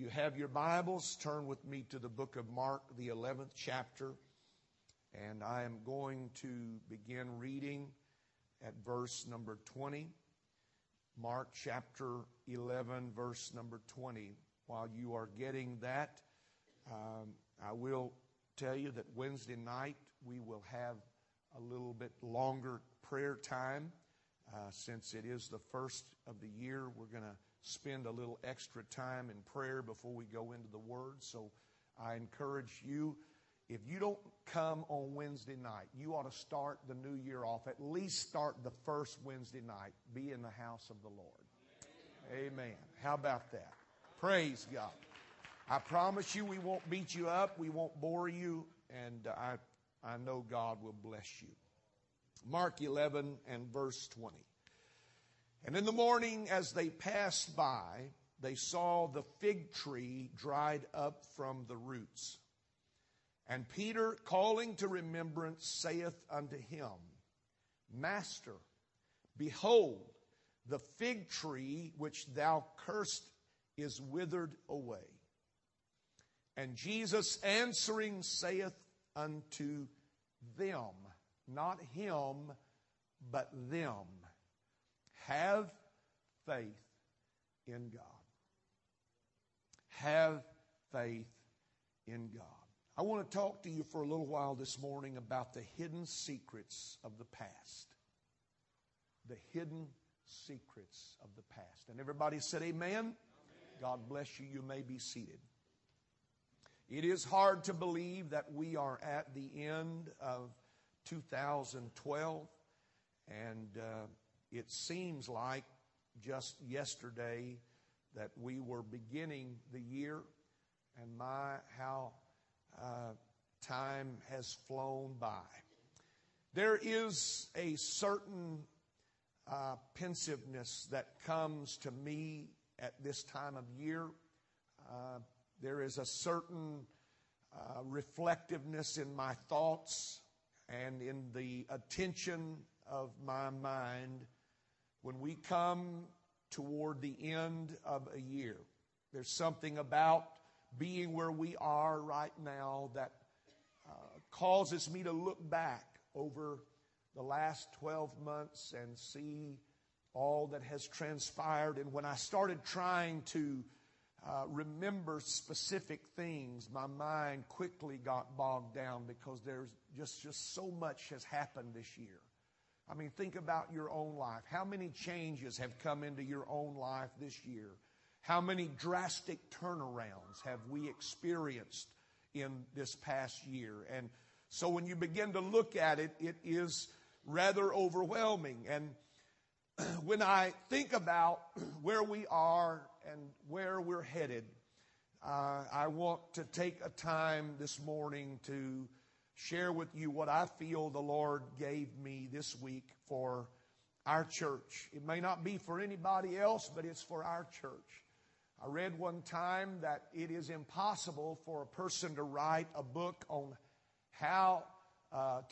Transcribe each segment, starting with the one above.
If you have your Bibles, turn with me to the book of Mark, the 11th chapter. And I am going to begin reading at verse number 20. Mark chapter 11, verse number 20. While you are getting that, I will tell you that Wednesday night we will have a little bit longer prayer time. Since it is the first of the year, we're going to spend a little extra time in prayer before we go into the Word. So I encourage you, if you don't come on Wednesday night, you ought to start the new year off. At least start the first Wednesday night. Be in the house of the Lord. Amen. Amen. How about that? Praise God. I promise you we won't beat you up. We won't bore you. And I know God will bless you. Mark 11 and verse 20. And in the morning as they passed by, they saw the fig tree dried up from the roots. And Peter, calling to remembrance, saith unto him, Master, behold, the fig tree which thou cursed is withered away. And Jesus answering saith unto them, not him, but them, have faith in God. Have faith in God. I want to talk to you for a little while this morning about the hidden secrets of the past. The hidden secrets of the past. And everybody said amen. Amen. God bless you. You may be seated. It is hard to believe that we are at the end of 2012, and it seems like just yesterday that we were beginning the year, and how time has flown by. There is a certain pensiveness that comes to me at this time of year. There is a certain reflectiveness in my thoughts and in the attention of my mind when we come toward the end of a year. There's something about being where we are right now that causes me to look back over the last 12 months and see all that has transpired. And when I started trying to remember specific things, my mind quickly got bogged down because there's just so much has happened this year. I mean, think about your own life. How many changes have come into your own life this year? How many drastic turnarounds have we experienced in this past year? And so when you begin to look at it, it is rather overwhelming. And when I think about where we are and where we're headed, I want to take a time this morning to share with you what I feel the Lord gave me this week for our church. It may not be for anybody else, but it's for our church. I read one time that it is impossible for a person to write a book on how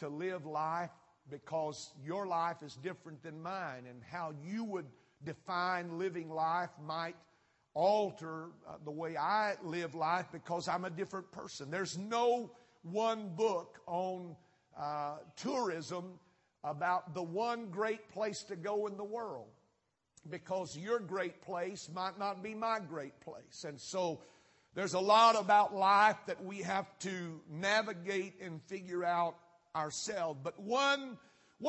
to live life, because your life is different than mine, and how you would define living life might alter the way I live life because I'm a different person. There's no one book on tourism about the one great place to go in the world, because your great place might not be my great place. And so there's a lot about life that we have to navigate and figure out ourselves. But one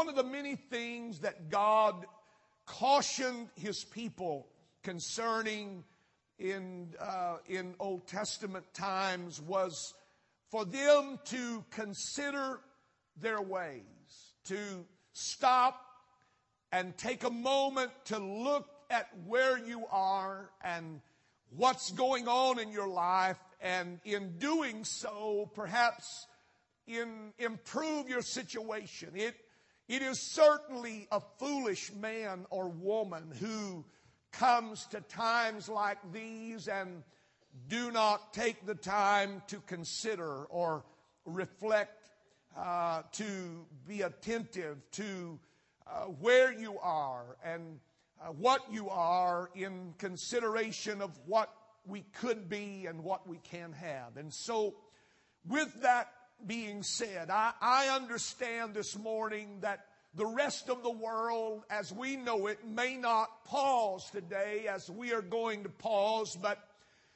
of the many things that God cautioned his people concerning in Old Testament times was for them to consider their ways, to stop and take a moment to look at where you are and what's going on in your life, and in doing so, perhaps improve your situation. It is certainly a foolish man or woman who comes to times like these and do not take the time to consider or reflect, to be attentive to where you are and what you are in consideration of what we could be and what we can have. And so with that being said, I understand this morning that the rest of the world as we know it may not pause today as we are going to pause, but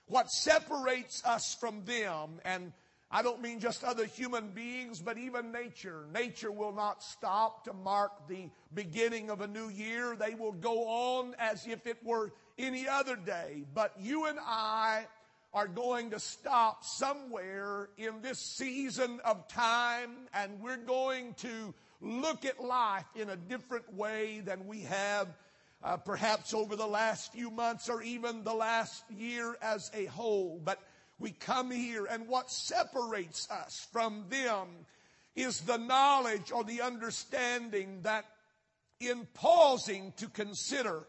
what separates us from them, and I don't mean just other human beings, but even nature. Nature will not stop to mark the beginning of a new year. They will go on as if it were any other day. But you and I are going to stop somewhere in this season of time, and we're going to look at life in a different way than we have perhaps over the last few months or even the last year as a whole. But we come here, and what separates us from them is the knowledge or the understanding that in pausing to consider,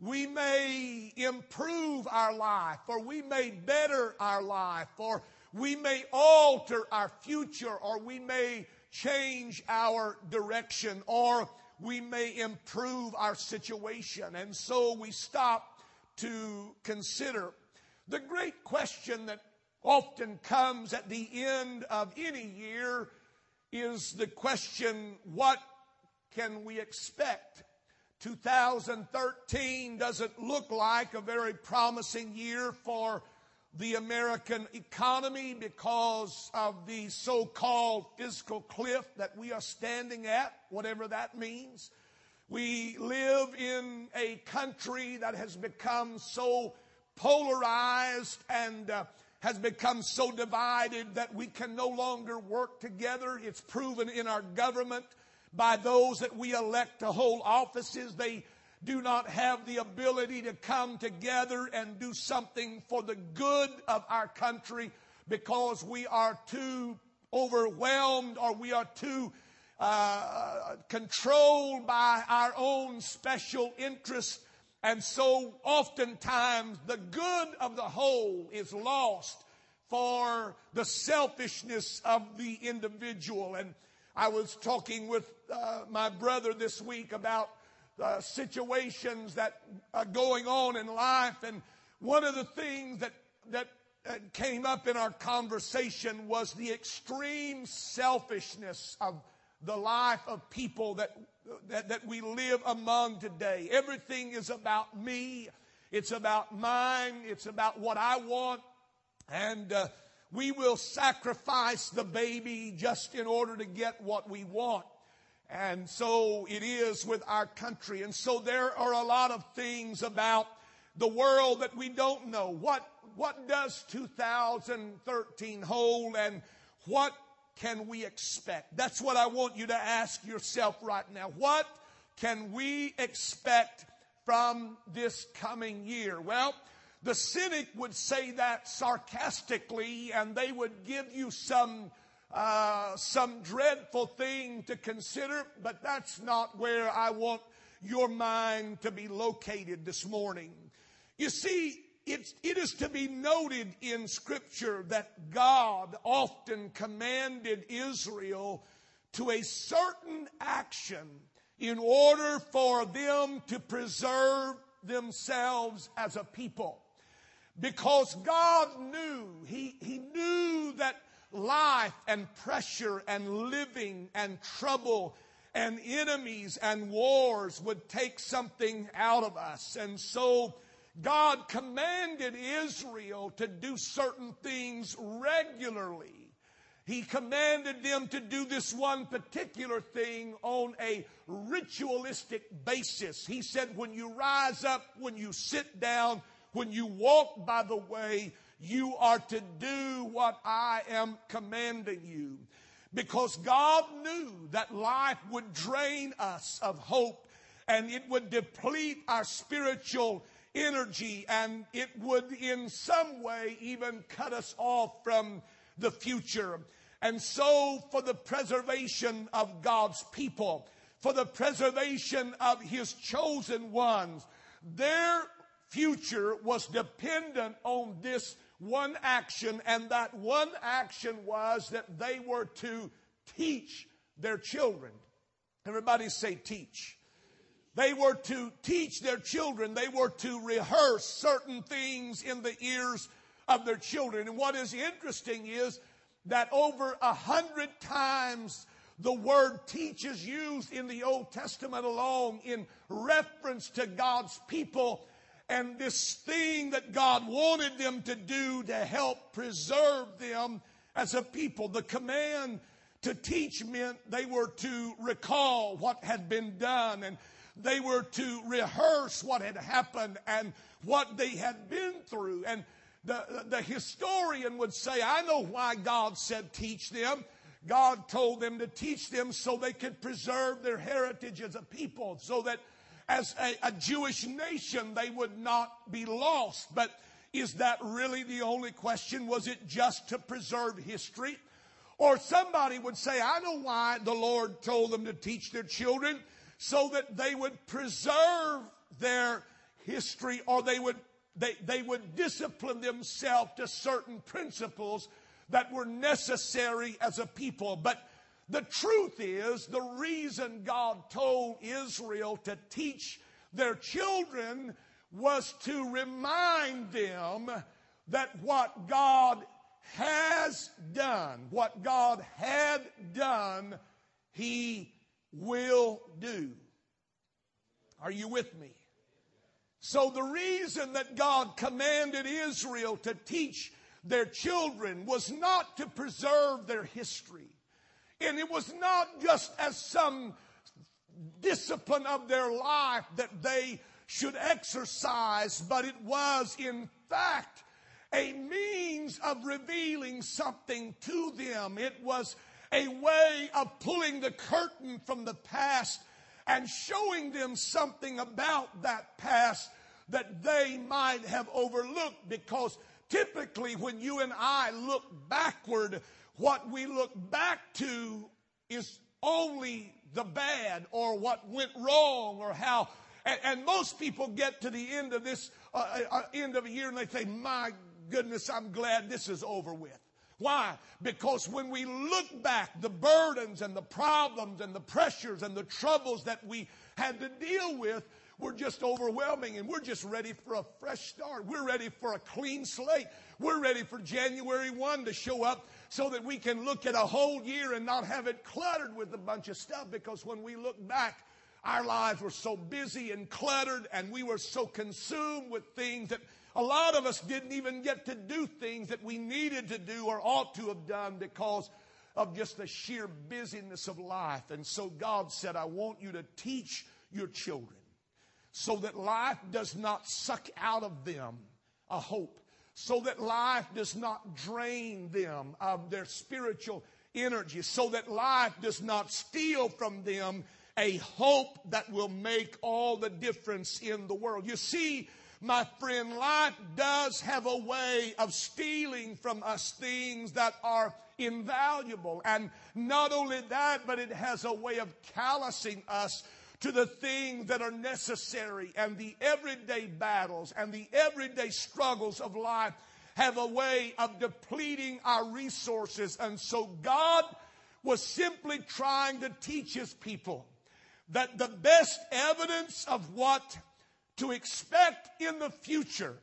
we may improve our life, or we may better our life, or we may alter our future, or we may change our direction, or we may improve our situation. And so we stop to consider. The great question that often comes at the end of any year is the question, what can we expect? 2013 doesn't look like a very promising year for the American economy because of the so-called fiscal cliff that we are standing at, whatever that means. We live in a country that has become so polarized and has become so divided that we can no longer work together. It's proven in our government by those that we elect to hold offices. They do not have the ability to come together and do something for the good of our country because we are too overwhelmed or we are too controlled by our own special interests. And so oftentimes the good of the whole is lost for the selfishness of the individual. And I was talking with my brother this week about situations that are going on in life. And one of the things that came up in our conversation was the extreme selfishness of the life of people that we live among today. Everything is about me. It's about mine. It's about what I want. And we will sacrifice the baby just in order to get what we want. And so it is with our country. And so there are a lot of things about the world that we don't know. What does 2013 hold, and what can we expect? That's what I want you to ask yourself right now. What can we expect from this coming year? Well, the cynic would say that sarcastically, and they would give you some dreadful thing to consider, but that's not where I want your mind to be located this morning. You see, it is to be noted in Scripture that God often commanded Israel to a certain action in order for them to preserve themselves as a people. Because God knew, He knew that life and pressure and living and trouble and enemies and wars would take something out of us. And so God commanded Israel to do certain things regularly. He commanded them to do this one particular thing on a ritualistic basis. He said, when you rise up, when you sit down, when you walk by the way, you are to do what I am commanding you. Because God knew that life would drain us of hope, and it would deplete our spiritual energy, and it would in some way even cut us off from the future. And so for the preservation of God's people, for the preservation of His chosen ones, their future was dependent on this one action, and that one action was that they were to teach their children. Everybody say teach. They were to teach their children. They were to rehearse certain things in the ears of their children. And what is interesting is that over 100 times the word teach is used in the Old Testament alone in reference to God's people and this thing that God wanted them to do to help preserve them as a people. The command to teach meant they were to recall what had been done, and they were to rehearse what had happened and what they had been through. And the historian would say, I know why God said teach them. God told them to teach them so they could preserve their heritage as a people, so that as a Jewish nation they would not be lost. But is that really the only question? Was it just to preserve history? Or somebody would say, I know why the Lord told them to teach their children, so that they would preserve their history, or they would discipline themselves to certain principles that were necessary as a people. But the truth is, the reason God told Israel to teach their children was to remind them that what God has done, what God had done, He will do. Are you with me? So the reason that God commanded Israel to teach their children was not to preserve their history. And it was not just as some discipline of their life that they should exercise, but it was, in fact, a means of revealing something to them. It was a way of pulling the curtain from the past and showing them something about that past that they might have overlooked, because typically, when you and I look backward, what we look back to is only the bad, or what went wrong, or how. And most people get to the end of this end of a year and they say, "My goodness, I'm glad this is over with." Why? Because when we look back, the burdens and the problems and the pressures and the troubles that we had to deal with, we're just overwhelming, and we're just ready for a fresh start. We're ready for a clean slate. We're ready for January 1 to show up so that we can look at a whole year and not have it cluttered with a bunch of stuff. Because when we look back, our lives were so busy and cluttered, and we were so consumed with things that a lot of us didn't even get to do things that we needed to do or ought to have done because of just the sheer busyness of life. And so God said, I want you to teach your children, so that life does not suck out of them a hope, so that life does not drain them of their spiritual energy, so that life does not steal from them a hope that will make all the difference in the world. You see, my friend, life does have a way of stealing from us things that are invaluable. And not only that, but it has a way of callousing us to the things that are necessary, and the everyday battles and the everyday struggles of life have a way of depleting our resources. And so God was simply trying to teach His people that the best evidence of what to expect in the future,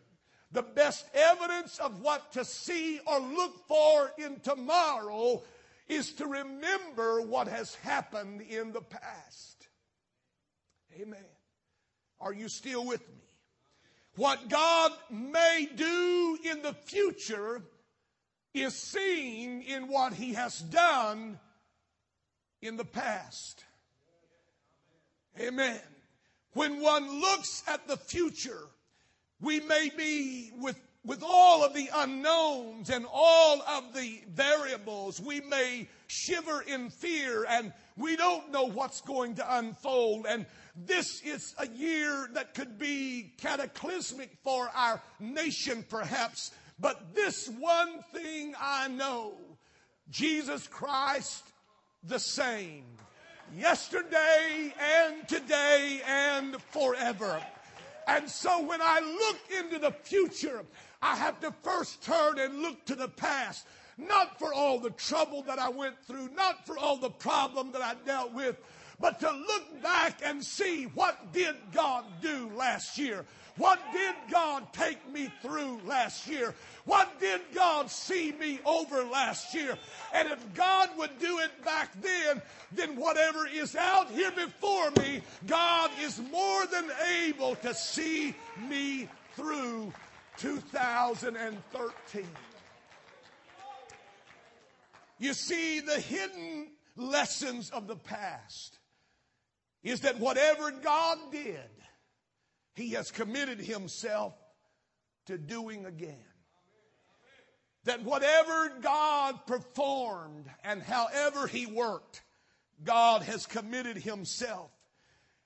the best evidence of what to see or look for in tomorrow, is to remember what has happened in the past. Amen. Are you still with me? What God may do in the future is seen in what He has done in the past. Amen. When one looks at the future, we may be with all of the unknowns and all of the variables, we may shiver in fear, and we don't know what's going to unfold. And this is a year that could be cataclysmic for our nation, perhaps. But this one thing I know, Jesus Christ the same, yesterday and today and forever. And so when I look into the future, I have to first turn and look to the past. Not for all the trouble that I went through, not for all the problem that I dealt with, but to look back and see, what did God do last year? What did God take me through last year? What did God see me over last year? And if God would do it back then whatever is out here before me, God is more than able to see me through 2013. You see, the hidden lessons of the past is that whatever God did, He has committed Himself to doing again. That whatever God performed and however He worked, God has committed Himself.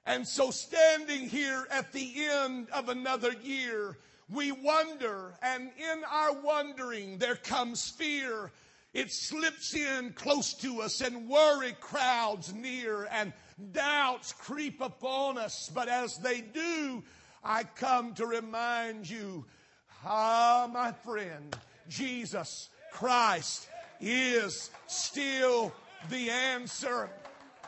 And so standing here at the end of another year, we wonder, and in our wondering there comes fear. It slips in close to us, and worry crowds near, and doubts creep upon us. But as they do, I come to remind you, my friend, Jesus Christ is still the answer.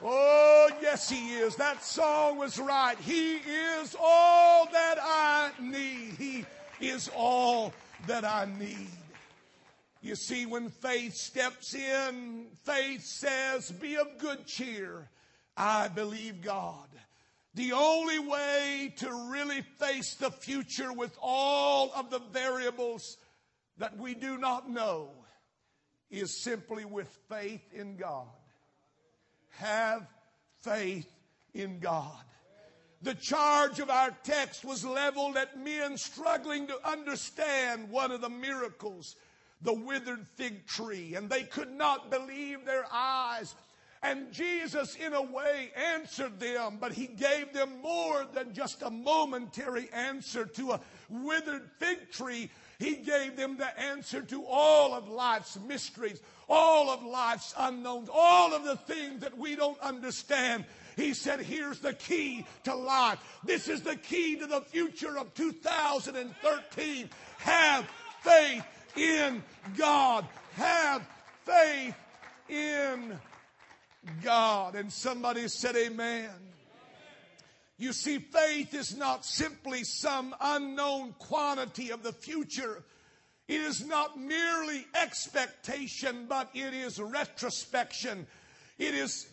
Oh, yes, He is. That song was right. He is all that I need. He is all that I need. You see, when faith steps in, faith says, be of good cheer. I believe God. The only way to really face the future with all of the variables that we do not know is simply with faith in God. Have faith in God. The charge of our text was leveled at men struggling to understand one of the miracles, the withered fig tree, and they could not believe their eyes. And Jesus, in a way, answered them, but He gave them more than just a momentary answer to a withered fig tree. He gave them the answer to all of life's mysteries, all of life's unknowns, all of the things that we don't understand. He said, here's the key to life. This is the key to the future of 2013. Have faith in God. Have faith in God. And somebody said amen. You see, faith is not simply some unknown quantity of the future. It is not merely expectation, but it is retrospection. It is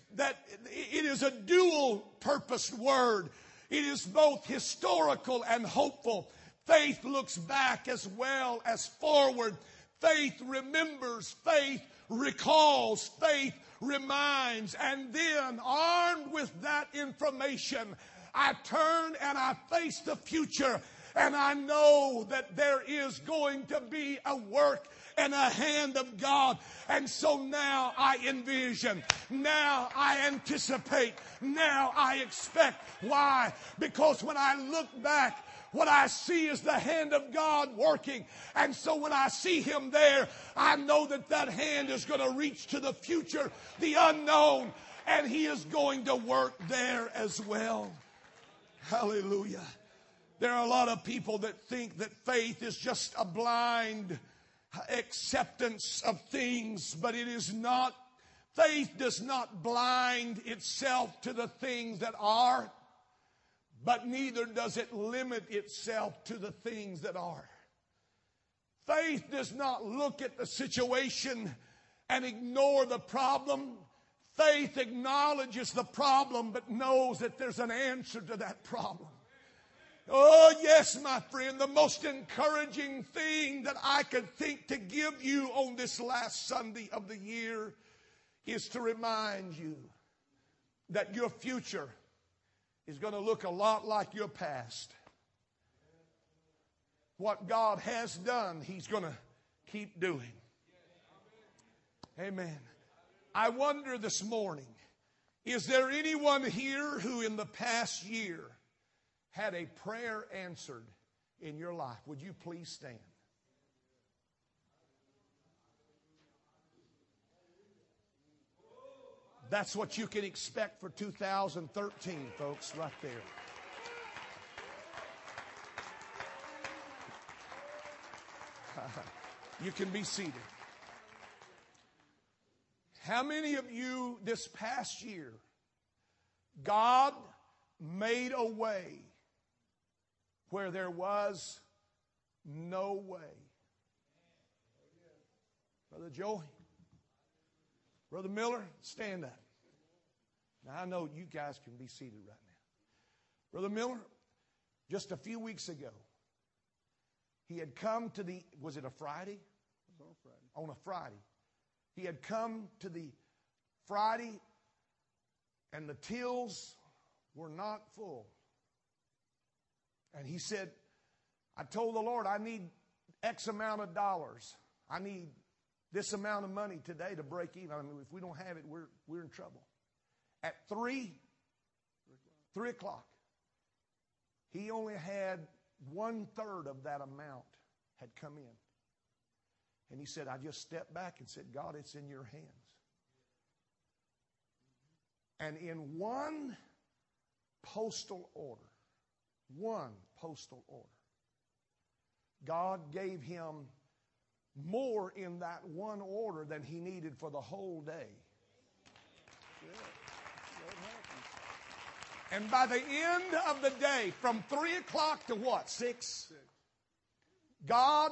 a dual purposed word. It is both historical and hopeful. Faith looks back as well as forward. Faith remembers. Faith recalls. Faith reminds. And then, armed with that information, I turn and I face the future. And I know that there is going to be a work and a hand of God. And so now I envision. Now I anticipate. Now I expect. Why? Because when I look back, what I see is the hand of God working. And so when I see Him there, I know that that hand is going to reach to the future, the unknown, and He is going to work there as well. Hallelujah. There are a lot of people that think that faith is just a blind acceptance of things, but it is not. Faith does not blind itself to the things that are, but neither does it limit itself to the things that are. Faith does not look at the situation and ignore the problem. Faith acknowledges the problem, but knows that there's an answer to that problem. Oh, yes, my friend, the most encouraging thing that I could think to give you on this last Sunday of the year is to remind you that your future is going to look a lot like your past. What God has done, He's going to keep doing. Amen. I wonder this morning, is there anyone here who in the past year had a prayer answered in your life? Would you please stand? That's what you can expect for 2013, folks, right there. You can be seated. How many of you this past year God made a way where there was no way. Brother Joey, Brother Miller, stand up. Now, I know you guys can be seated right now. Brother Miller, just a few weeks ago, he had come to the, was it a Friday? It was on a Friday. On a Friday. He had come to the Friday, and the tills were not full. And he said, I told the Lord, I need X amount of dollars. I need this amount of money today to break even. I mean, if we don't have it, we're in trouble. At 3 o'clock, he only had 1/3 of that amount had come in. And he said, I just stepped back and said, God, it's in your hands. And in one postal order, God gave him more in that one order than he needed for the whole day. Yeah. And by the end of the day, from 3 o'clock to what, 6? God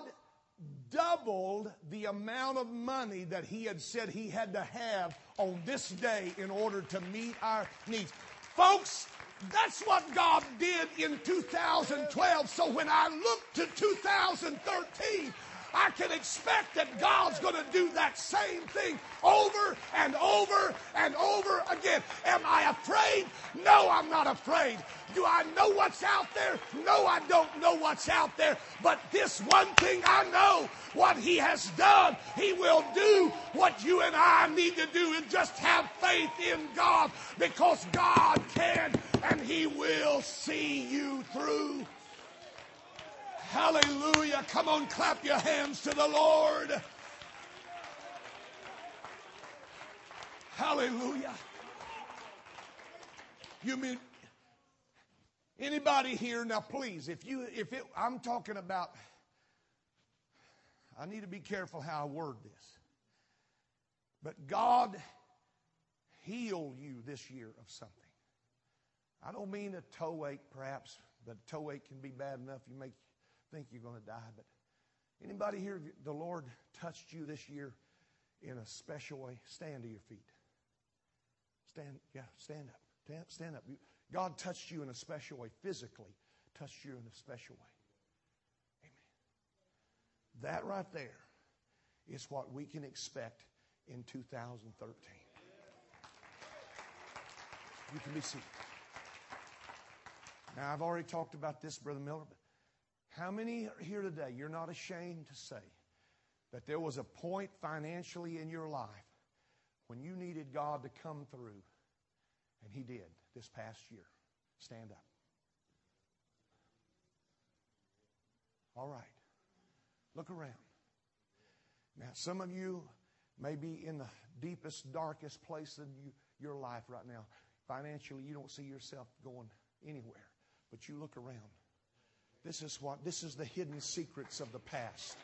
doubled the amount of money that he had said he had to have on this day in order to meet our needs. Folks, that's what God did in 2012. So when I look to 2013, I can expect that God's going to do that same thing over and over and over again. Am I afraid? No, I'm not afraid. Do I know what's out there? No, I don't know what's out there. But this one thing I know, what He has done, He will do what you and I need to do, and just have faith in God, because God can and He will see you through. Hallelujah. Come on, clap your hands to the Lord. Hallelujah. You mean, anybody here, now please, I'm talking about, I need to be careful how I word this. But God healed you this year of something. I don't mean a toe ache perhaps, but a toe ache can be bad enough. You make think you're going to die, but anybody here, the Lord touched you this year in a special way? Stand to your feet. Stand up. Stand up. God touched you in a special way, physically touched you in a special way. Amen. That right there is what we can expect in 2013. You can be seated. Now, I've already talked about this, Brother Miller, but how many are here today, you're not ashamed to say that there was a point financially in your life when you needed God to come through, and He did this past year? Stand up. All right. Look around. Now, some of you may be in the deepest, darkest place in your life right now. Financially, you don't see yourself going anywhere, but you look around. This is the hidden secrets of the past.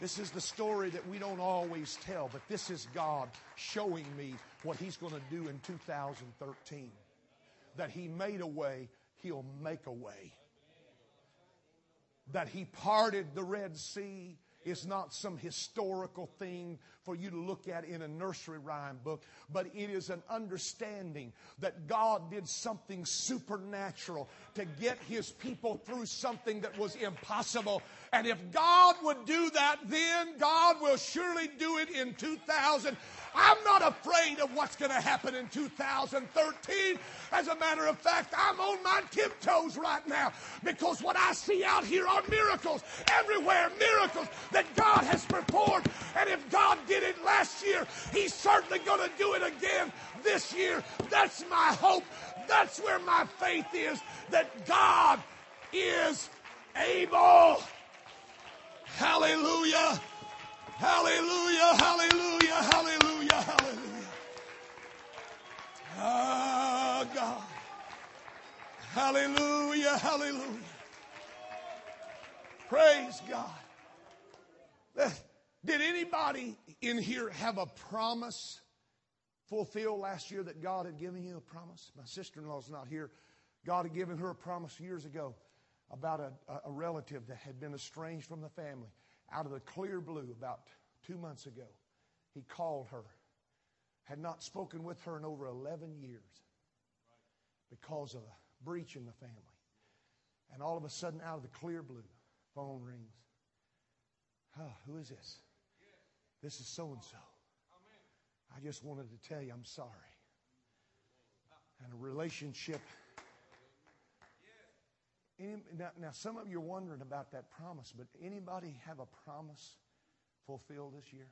This is the story that we don't always tell, but this is God showing me what He's going to do in 2013. That He made a way, He'll make a way. That He parted the Red Sea is not some historical thing for you to look at in a nursery rhyme book, but it is an understanding that God did something supernatural to get His people through something that was impossible. And if God would do that then, God will surely do it in 2000. I'm not afraid of what's going to happen in 2013. As a matter of fact, I'm on my tiptoes right now, because what I see out here are miracles everywhere, miracles that God has performed. And if God did it last year, He's certainly going to do it again this year. That's my hope. That's where my faith is, that God is able. Hallelujah. Hallelujah, hallelujah, hallelujah, hallelujah. Oh, God. Hallelujah, hallelujah. Praise God. Did anybody in here have a promise fulfill last year that God had given you a promise? My sister-in-law's not here. God had given her a promise years ago about a relative that had been estranged from the family. Out of the clear blue, about 2 months ago, he called her. Had not spoken with her in over 11 years because of a breach in the family. And all of a sudden, out of the clear blue, phone rings. Oh, who is this? This is so-and-so. I just wanted to tell you I'm sorry. And a relationship. Now, some of you are wondering about that promise, but anybody have a promise fulfilled this year?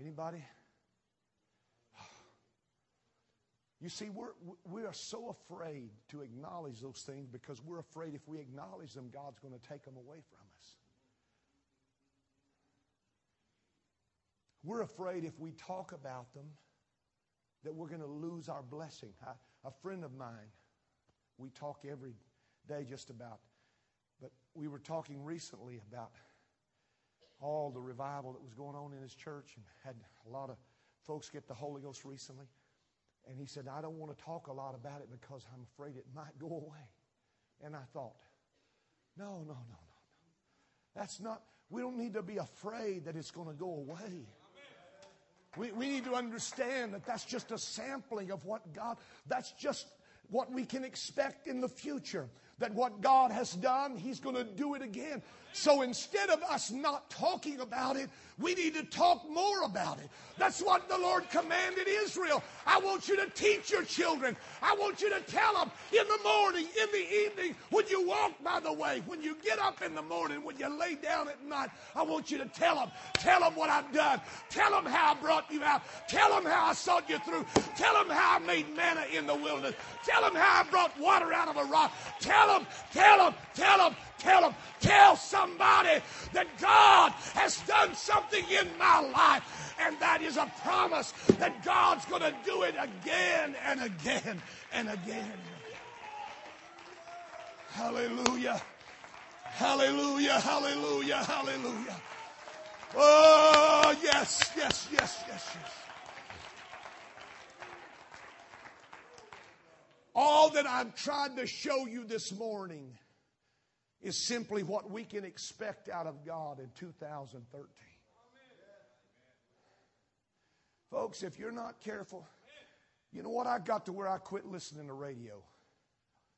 Anybody? You see, we are so afraid to acknowledge those things because we're afraid if we acknowledge them, God's going to take them away from us. We're afraid if we talk about them that we're going to lose our blessing. A friend of mine, we talk every day just about, but we were talking recently about all the revival that was going on in his church and had a lot of folks get the Holy Ghost recently. And he said, I don't want to talk a lot about it because I'm afraid it might go away. And I thought, no. That's not, we don't need to be afraid that it's going to go away. We need to understand that that's just a sampling of what God, that's just what we can expect in the future. That what God has done, He's going to do it again. So instead of us not talking about it, we need to talk more about it. That's what the Lord commanded Israel. I want you to teach your children. I want you to tell them in the morning, in the evening, when you walk by the way, when you get up in the morning, when you lay down at night, I want you to tell them. Tell them what I've done. Tell them how I brought you out. Tell them how I sought you through. Tell them how I made manna in the wilderness. Tell them how I brought water out of a rock. Tell them. Tell somebody that God has done something in my life. And that is a promise that God's going to do it again and again and again. Hallelujah. Hallelujah. Hallelujah. Hallelujah. Oh, yes. All that I've tried to show you this morning is simply what we can expect out of God in 2013. Amen. Folks, if you're not careful, you know what? I got to where I quit listening to radio.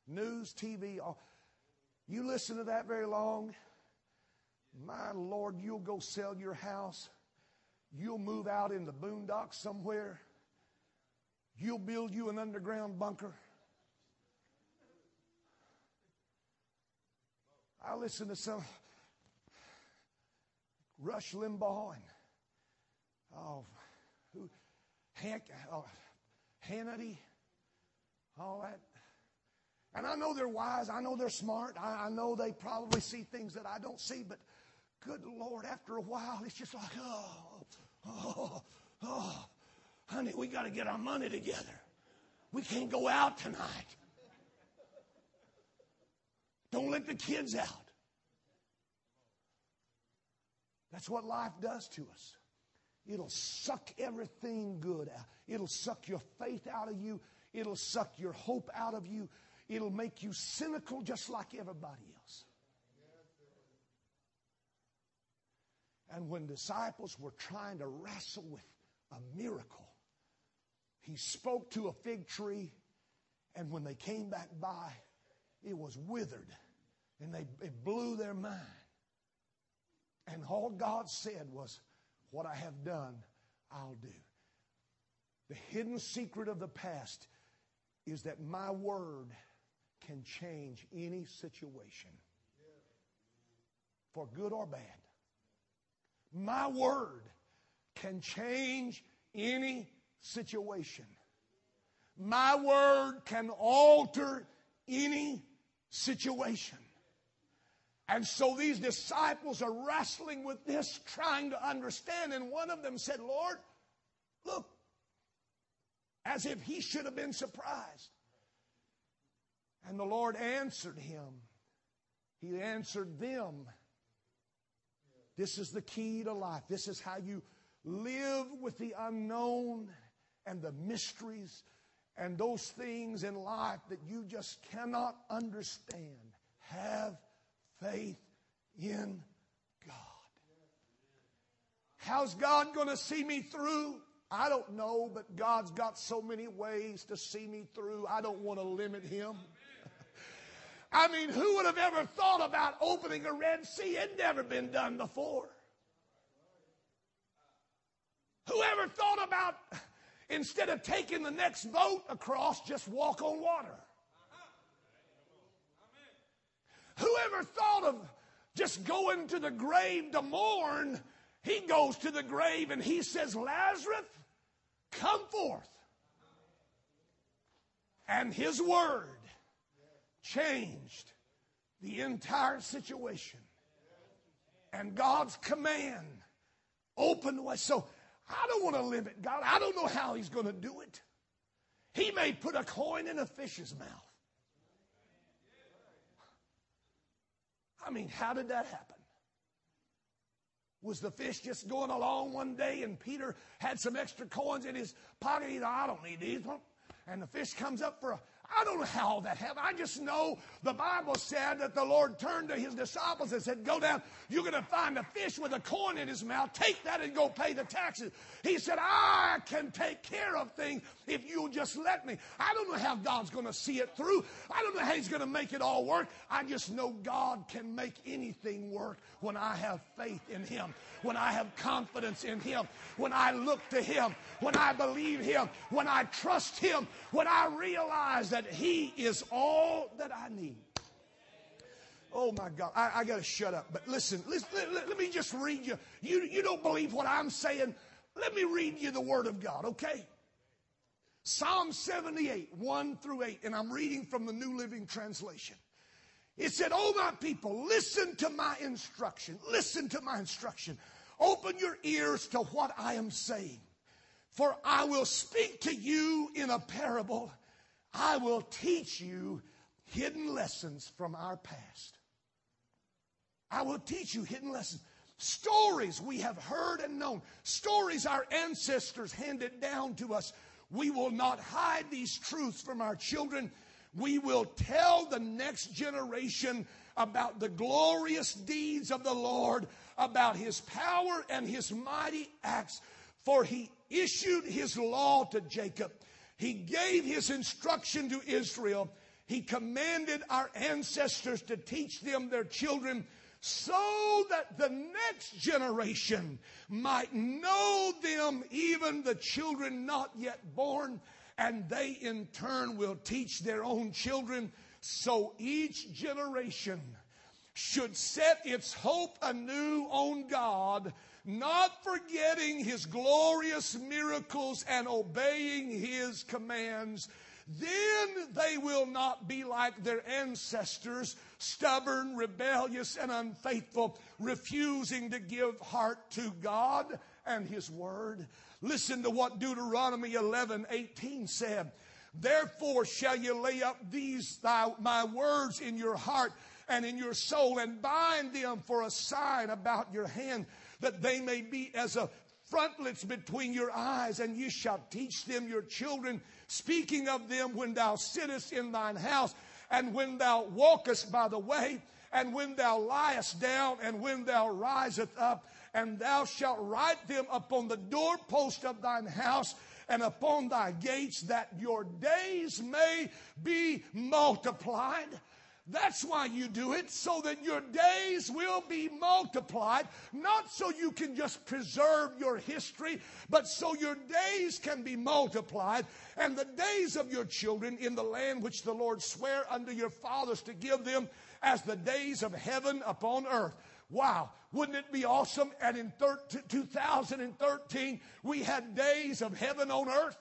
News, TV, all. You listen to that very long, my Lord, you'll go sell your house. You'll move out in the boondocks somewhere. You'll build you an underground bunker. I listened to some Rush Limbaugh and Hannity, all that. And I know they're wise. I know they're smart. I know they probably see things that I don't see. But good Lord, after a while, it's just like, honey, we got to get our money together. We can't go out tonight. Don't let the kids out. That's what life does to us. It'll suck everything good out. It'll suck your faith out of you. It'll suck your hope out of you. It'll make you cynical just like everybody else. And when disciples were trying to wrestle with a miracle, He spoke to a fig tree, and when they came back by, it was withered, and it blew their mind. And all God said was, what I have done, I'll do. The hidden secret of the past is that my word can change any situation, for good or bad. My word can change any situation. My word can alter any situation. And so these disciples are wrestling with this, trying to understand. And one of them said, Lord, look, as if he should have been surprised. And the Lord answered him. He answered them. This is the key to life. This is how you Live with the unknown and the mysteries and those things in life that you just cannot understand. Have faith in God. How's God going to see me through? I don't know, but God's got so many ways to see me through. I don't want to limit Him. I mean, who would have ever thought about opening a Red Sea? It'd never been done before. Whoever thought about, instead of taking the next boat across, just walk on water? Whoever thought of just going to the grave to mourn? He goes to the grave and he says, Lazarus, come forth. And his word changed the entire situation. And God's command opened the way. So I don't want to limit God. I don't know how He's going to do it. He may put a coin in a fish's mouth. I mean, how did that happen? Was the fish just going along one day and Peter had some extra coins in his pocket? He thought, I don't need these. And the fish comes up for a... I don't know how that happened. I just know the Bible said that the Lord turned to His disciples and said, go down. You're going to find a fish with a coin in his mouth. Take that and go pay the taxes. He said, I can take care of things if you'll just let me. I don't know how God's going to see it through. I don't know how He's going to make it all work. I just know God can make anything work when I have faith in Him, when I have confidence in Him, when I look to Him, when I believe Him, when I trust Him, when I realize that He is all that I need. Oh my God, I got to shut up. But listen, let me just read you. You don't believe what I'm saying. Let me read you the Word of God, okay? Psalm 78, 1 through 8, and I'm reading from the New Living Translation. It said, oh my people, listen to my instruction. Listen to my instruction. Open your ears to what I am saying. For I will speak to you in a parable. I will teach you hidden lessons from our past. I will teach you hidden lessons. Stories we have heard and known. Stories our ancestors handed down to us. We will not hide these truths from our children. We will tell the next generation about the glorious deeds of the Lord, about His power and His mighty acts. For He issued His law to Jacob. He gave His instruction to Israel. He commanded our ancestors to teach them their children so that the next generation might know them, even the children not yet born, and they in turn will teach their own children. So each generation should set its hope anew on God, not forgetting His glorious miracles and obeying His commands. Then they will not be like their ancestors, stubborn, rebellious, and unfaithful, refusing to give heart to God and His word. Listen to what Deuteronomy 11:18 said. Therefore shall you lay up these my words in your heart and in your soul, and bind them for a sign about your hand, that they may be as a frontlets between your eyes, and you shall teach them your children, speaking of them when thou sittest in thine house, and when thou walkest by the way, and when thou liest down, and when thou risest up, and thou shalt write them upon the doorpost of thine house, and upon thy gates, that your days may be multiplied. That's why you do it, so that your days will be multiplied, not so you can just preserve your history, but so your days can be multiplied, and the days of your children in the land which the Lord sware unto your fathers to give them, as the days of heaven upon earth. Wow, wouldn't it be awesome? And in 2013, we had days of heaven on earth.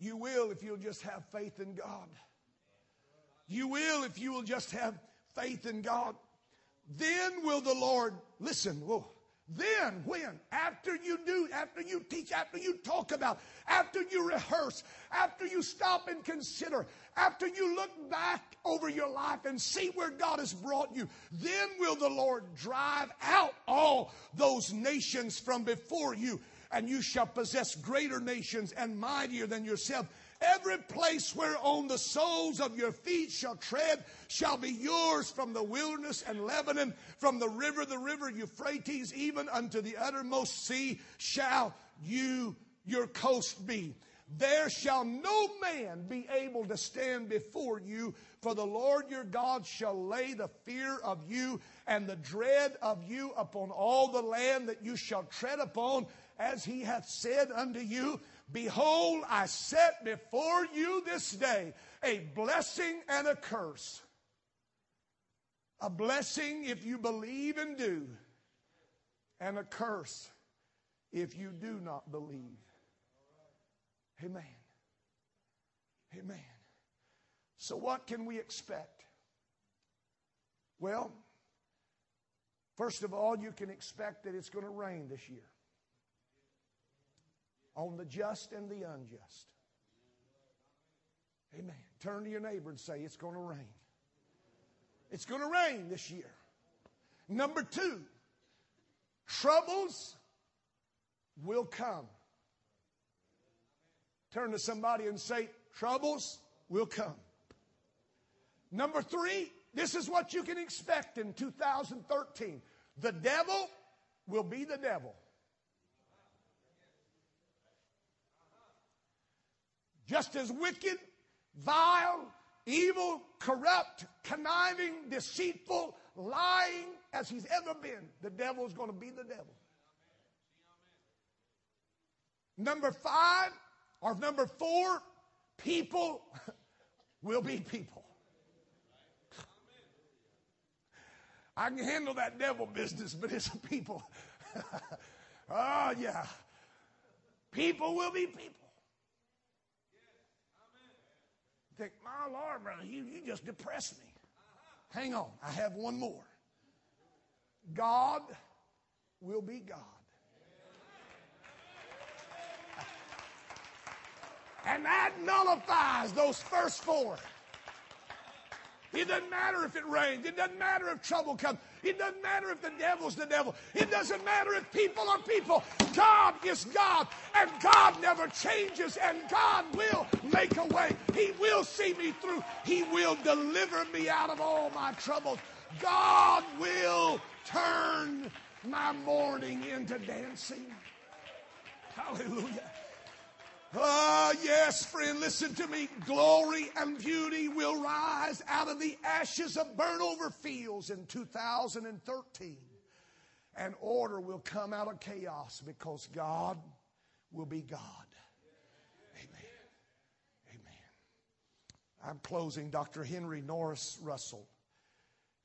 You will if you'll just have faith in God. You will if you will just have faith in God. Then will the Lord, listen, whoa, Then when? After you do, after you teach, after you talk about, after you rehearse, after you stop and consider, after you look back over your life and see where God has brought you, then will the Lord drive out all those nations from before you, and you shall possess greater nations and mightier than yourself. Every place whereon the soles of your feet shall tread shall be yours, from the wilderness and Lebanon, from the river Euphrates, even unto the uttermost sea shall your coast be. There shall no man be able to stand before you, for the Lord your God shall lay the fear of you and the dread of you upon all the land that you shall tread upon, as he hath said unto you. Behold, I set before you this day a blessing and a curse. A blessing if you believe and do, and a curse if you do not believe. Amen. Amen. So what can we expect? Well, first of all, you can expect that it's going to rain this year. On the just and the unjust. Amen. Turn to your neighbor and say, it's going to rain. It's going to rain this year. Number two, troubles will come. Turn to somebody and say, troubles will come. Number three, this is what you can expect in 2013. The devil will be the devil. Just as wicked, vile, evil, corrupt, conniving, deceitful, lying as he's ever been, the devil is going to be the devil. Number four, people will be people. I can handle that devil business, but it's people. Oh, yeah. People will be people. Think, my Lord, brother, you just depressed me. Hang on, I have one more. God will be God. And that nullifies those first four. It doesn't matter if it rains. It doesn't matter if trouble comes. It doesn't matter if the devil's the devil. It doesn't matter if people are people. God is God, and God never changes, and God will make a way. He will see me through. He will deliver me out of all my troubles. God will turn my mourning into dancing. Hallelujah. Ah, yes, friend, listen to me. Glory and beauty will rise out of the ashes of burnt-over fields in 2013. And order will come out of chaos, because God will be God. Amen. Amen. I'm closing. Dr. Henry Norris Russell.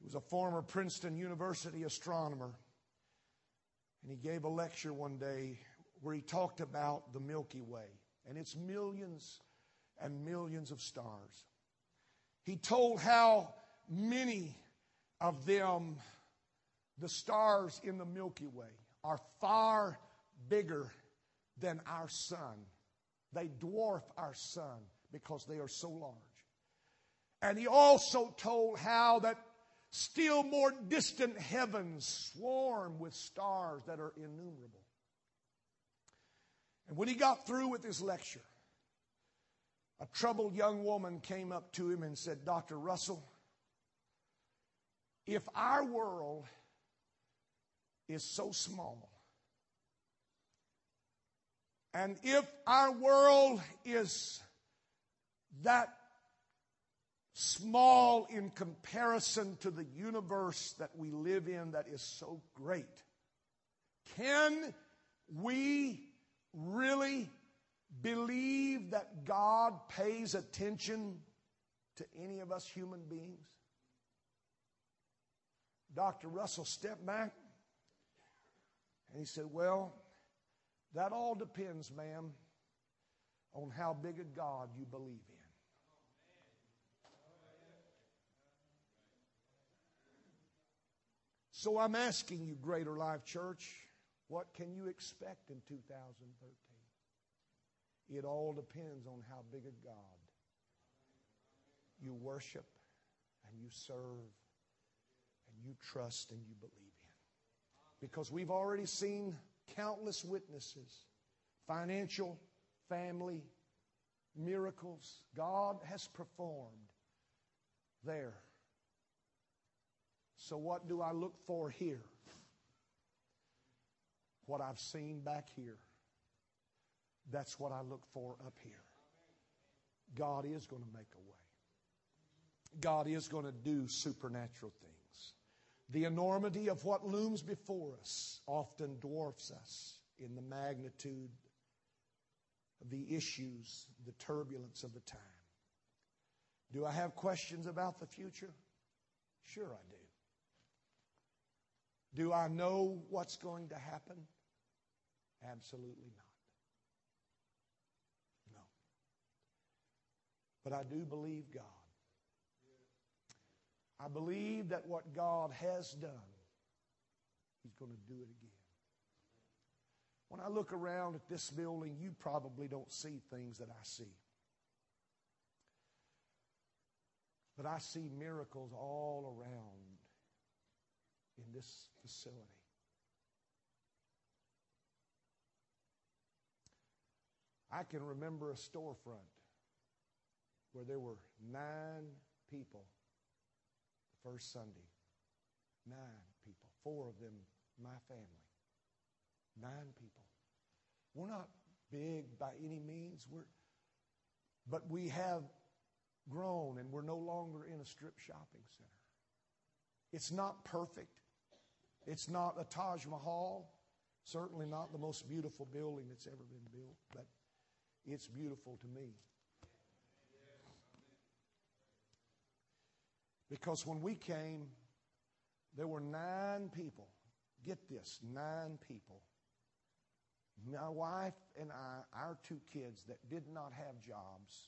He was a former Princeton University astronomer. And he gave a lecture one day where he talked about the Milky Way and its millions and millions of stars. He told how many of them, the stars in the Milky Way, are far bigger than our sun. They dwarf our sun because they are so large. And he also told how that still more distant heavens swarm with stars that are innumerable. And when he got through with his lecture, a troubled young woman came up to him and said, Dr. Russell, if our world is so small, and if our world is that small in comparison to the universe that we live in that is so great, can we really believe that God pays attention to any of us human beings? Dr. Russell stepped back and he said, well, that all depends, ma'am, on how big a God you believe in. So I'm asking you, Greater Life Church, What can you expect in 2013? It all depends on how big a God you worship and you serve and you trust and you believe in. Because we've already seen countless witnesses, financial, family, miracles God has performed there. So what do I look for here? What I've seen back here, that's what I look for up here. God is going to make a way. God is going to do supernatural things. The enormity of what looms before us often dwarfs us in the magnitude of the issues, the turbulence of the time. Do I have questions about the future? Sure I do. Do I know what's going to happen? Absolutely not. But I do believe God. I believe that what God has done, He's going to do it again. When I look around at this building, you probably don't see things that I see. But I see miracles all around in this facility. I can remember a storefront where there were 9 people the first Sunday. 9 people. 4 of them, my family. 9 people. We're not big by any means. But we have grown, and we're no longer in a strip shopping center. It's not perfect. It's not a Taj Mahal. Certainly not the most beautiful building that's ever been built. But it's beautiful to me. Because when we came, there were 9 people. Get this, 9 people. My wife and I, our 2 kids that did not have jobs.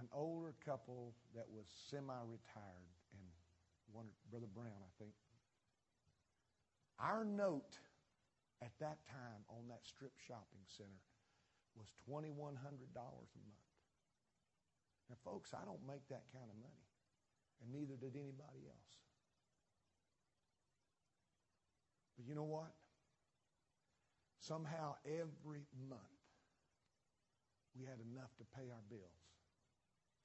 An older couple that was semi-retired, and one, Brother Brown, I think. Our note at that time on that strip shopping center was $2,100 a month. Now, folks, I don't make that kind of money, and neither did anybody else. But you know what? Somehow every month we had enough to pay our bills.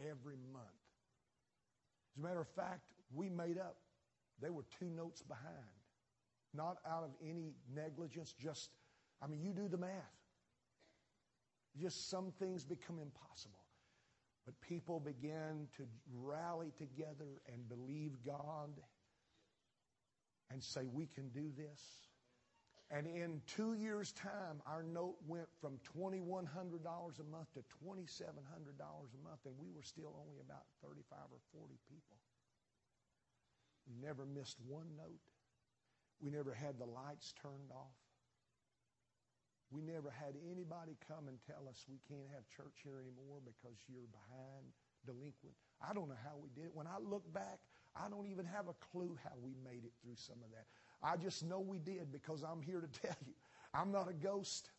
Every month. As a matter of fact, we made up. They were 2 notes behind. Not out of any negligence, just, I mean, you do the math. Just some things become impossible. But people began to rally together and believe God and say, we can do this. And in 2 years' time, our note went from $2,100 a month to $2,700 a month, and we were still only about 35 or 40 people. We never missed one note. We never had the lights turned off. We never had anybody come and tell us we can't have church here anymore because you're behind, delinquent. I don't know how we did it. When I look back, I don't even have a clue how we made it through some of that. I just know we did because I'm here to tell you, I'm not a ghost.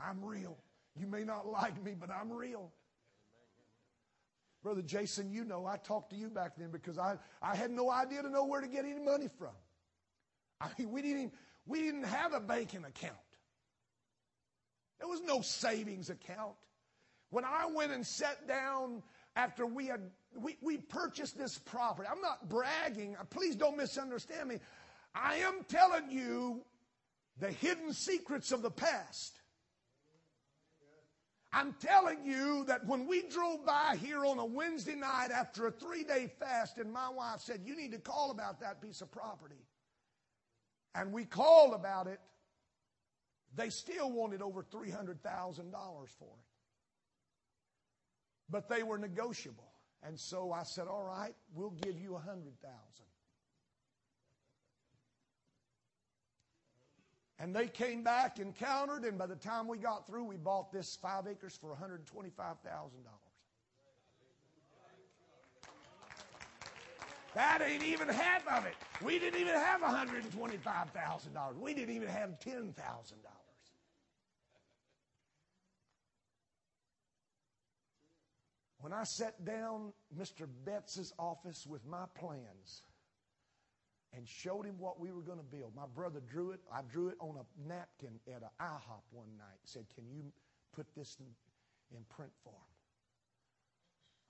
I'm real. You may not like me, but I'm real. Brother Jason, you know, I talked to you back then because I had no idea to know where to get any money from. I mean, we didn't have a banking account. There was no savings account. When I went and sat down after we purchased this property, I'm not bragging. Please don't misunderstand me. I am telling you the hidden secrets of the past. I'm telling you that when we drove by here on a Wednesday night after a 3-day fast, and my wife said, you need to call about that piece of property. And we called about it. They still wanted over $300,000 for it. But they were negotiable. And so I said, all right, we'll give you $100,000. And they came back and countered, and by the time we got through, we bought this 5 acres for $125,000. That ain't even half of it. We didn't even have $125,000. We didn't even have $10,000. When I sat down Mr. Betts' office with my plans and showed him what we were going to build, my brother drew it. I drew it on a napkin at an IHOP one night. Said, can you put this in print form?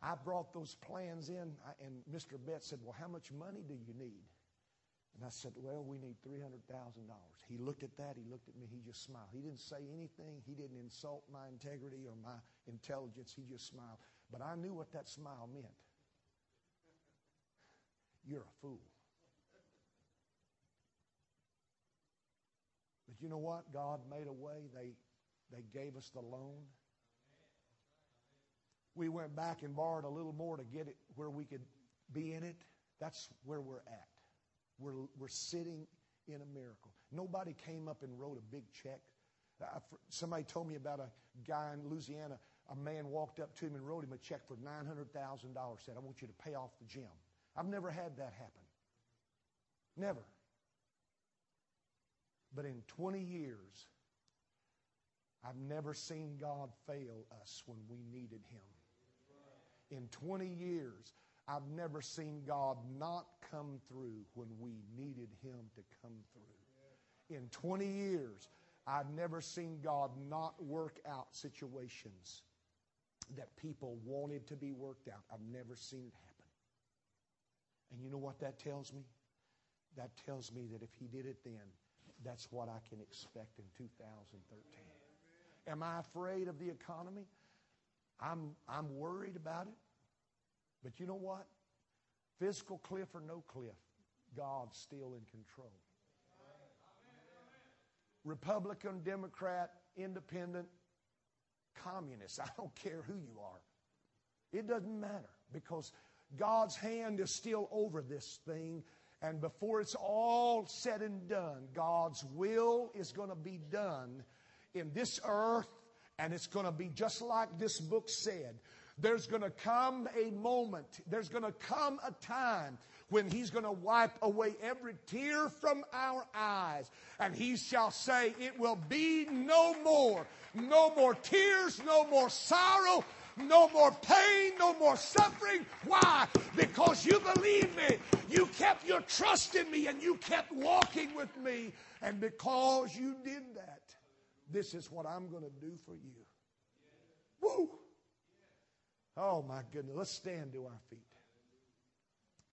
I brought those plans in, and Mr. Betts said, well, how much money do you need? And I said, well, we need $300,000. He looked at that. He looked at me. He just smiled. He didn't say anything. He didn't insult my integrity or my intelligence. He just smiled. But I knew what that smile meant. You're a fool. But you know what? God made a way. They gave us the loan. We went back and borrowed a little more to get it where we could be in it. That's where we're at. We're sitting in a miracle. Nobody came up and wrote a big check. Somebody told me about a guy in Louisiana. A man walked up to him and wrote him a check for $900,000. Said, I want you to pay off the gym. I've never had that happen. Never. But in 20 years, I've never seen God fail us when we needed Him. In 20 years, I've never seen God not come through when we needed Him to come through. In 20 years, I've never seen God not work out situations that people wanted to be worked out. I've never seen it happen. And you know what that tells me? That tells me that if He did it then, that's what I can expect in 2013. Am I afraid of the economy? I'm worried about it. But you know what? Fiscal cliff or no cliff, God's still in control. Republican, Democrat, Independent, Communist, I don't care who you are. It doesn't matter because God's hand is still over this thing. And before it's all said and done, God's will is going to be done in this earth, and it's going to be just like this book said. There's going to come a moment, there's going to come a time when He's going to wipe away every tear from our eyes. And He shall say, it will be no more. No more tears, no more sorrow, no more pain, no more suffering. Why? Because you believed me. You kept your trust in me and you kept walking with me. And because you did that, this is what I'm going to do for you. Woo! Oh, my goodness. Let's stand to our feet.